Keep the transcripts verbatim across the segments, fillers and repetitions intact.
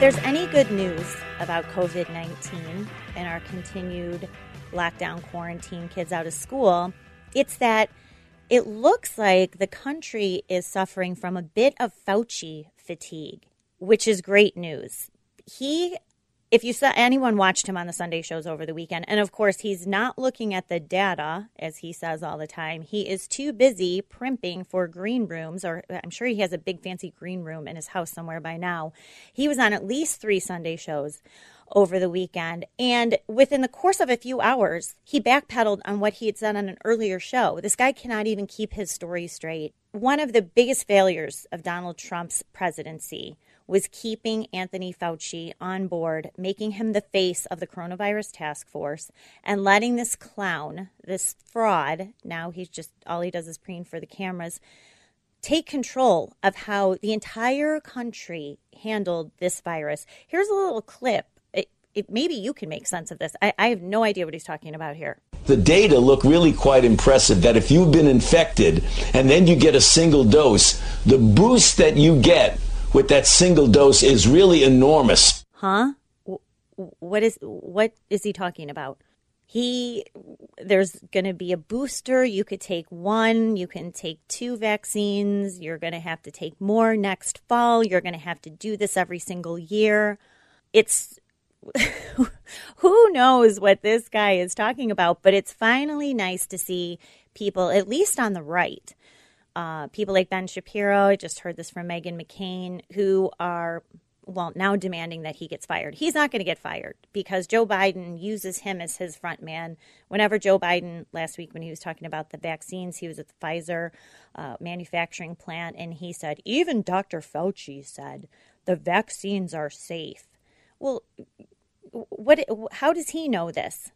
There's any good news about covid nineteen and our continued lockdown, quarantine, kids out of school, it's that it looks like the country is suffering from a bit of Fauci fatigue, which is great news. He, if you saw anyone watched him on the Sunday shows over the weekend, and of course he's not looking at the data, as he says all the time, he is too busy primping for green rooms, or I'm sure he has a big fancy green room in his house somewhere by now. He was on at least three Sunday shows over the weekend, and within the course of a few hours, he backpedaled on what he had said on an earlier show. This guy cannot even keep his story straight. One of the biggest failures of Donald Trump's presidency was keeping Anthony Fauci on board, making him the face of the coronavirus task force, and letting this clown, this fraud, now he's just, all he does is preen for the cameras, take control of how the entire country handled this virus. Here's a little clip. It, it, maybe you can make sense of this. I, I have no idea what he's talking about here. The data look really quite impressive that if you've been infected and then you get a single dose, the boost that you get with that single dose is really enormous. Huh? What is what is he talking about? He, there's going to be a booster. You could take one. You can take two vaccines. You're going to have to take more next fall. You're going to have to do this every single year. It's, who knows what this guy is talking about, but it's finally nice to see people, at least on the right, Uh, people like Ben Shapiro, I just heard this from Meghan McCain, who are, well, now demanding that he gets fired. He's not going to get fired because Joe Biden uses him as his front man. Whenever Joe Biden, last week when he was talking about the vaccines, he was at the Pfizer uh, manufacturing plant, and he said, even Doctor Fauci said, the vaccines are safe. Well, what? How does he know this?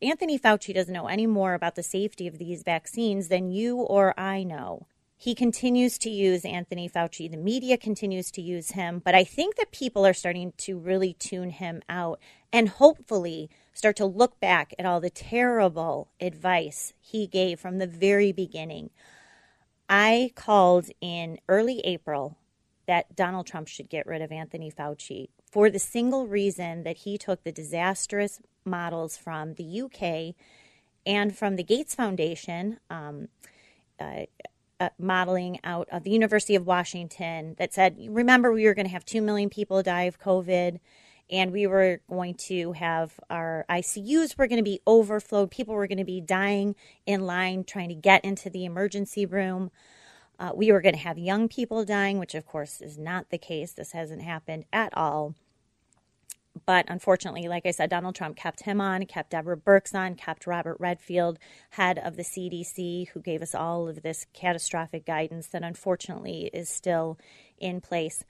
Anthony Fauci doesn't know any more about the safety of these vaccines than you or I know. He continues to use Anthony Fauci. The media continues to use him. But I think that people are starting to really tune him out and hopefully start to look back at all the terrible advice he gave from the very beginning. I called in early April that Donald Trump should get rid of Anthony Fauci for the single reason that he took the disastrous models from the U K and from the Gates Foundation, um, uh, uh, modeling out of the University of Washington that said, remember, we were going to have two million people die of COVID, and we were going to have our I C Us were going to be overflowed. People were going to be dying in line trying to get into the emergency room. Uh, we were going to have young people dying, which, of course, is not the case. This hasn't happened at all. But unfortunately, like I said, Donald Trump kept him on, kept Deborah Birx on, kept Robert Redfield, head of the C D C, who gave us all of this catastrophic guidance that unfortunately is still in place.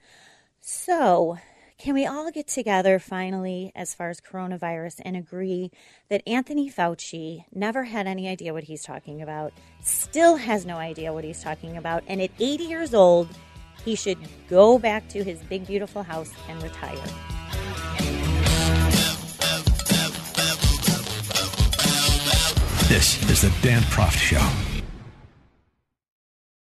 So can we all get together finally, as far as coronavirus, and agree that Anthony Fauci never had any idea what he's talking about, still has no idea what he's talking about, and at eighty years old, he should go back to his big, beautiful house and retire. This is the Dan Proft Show.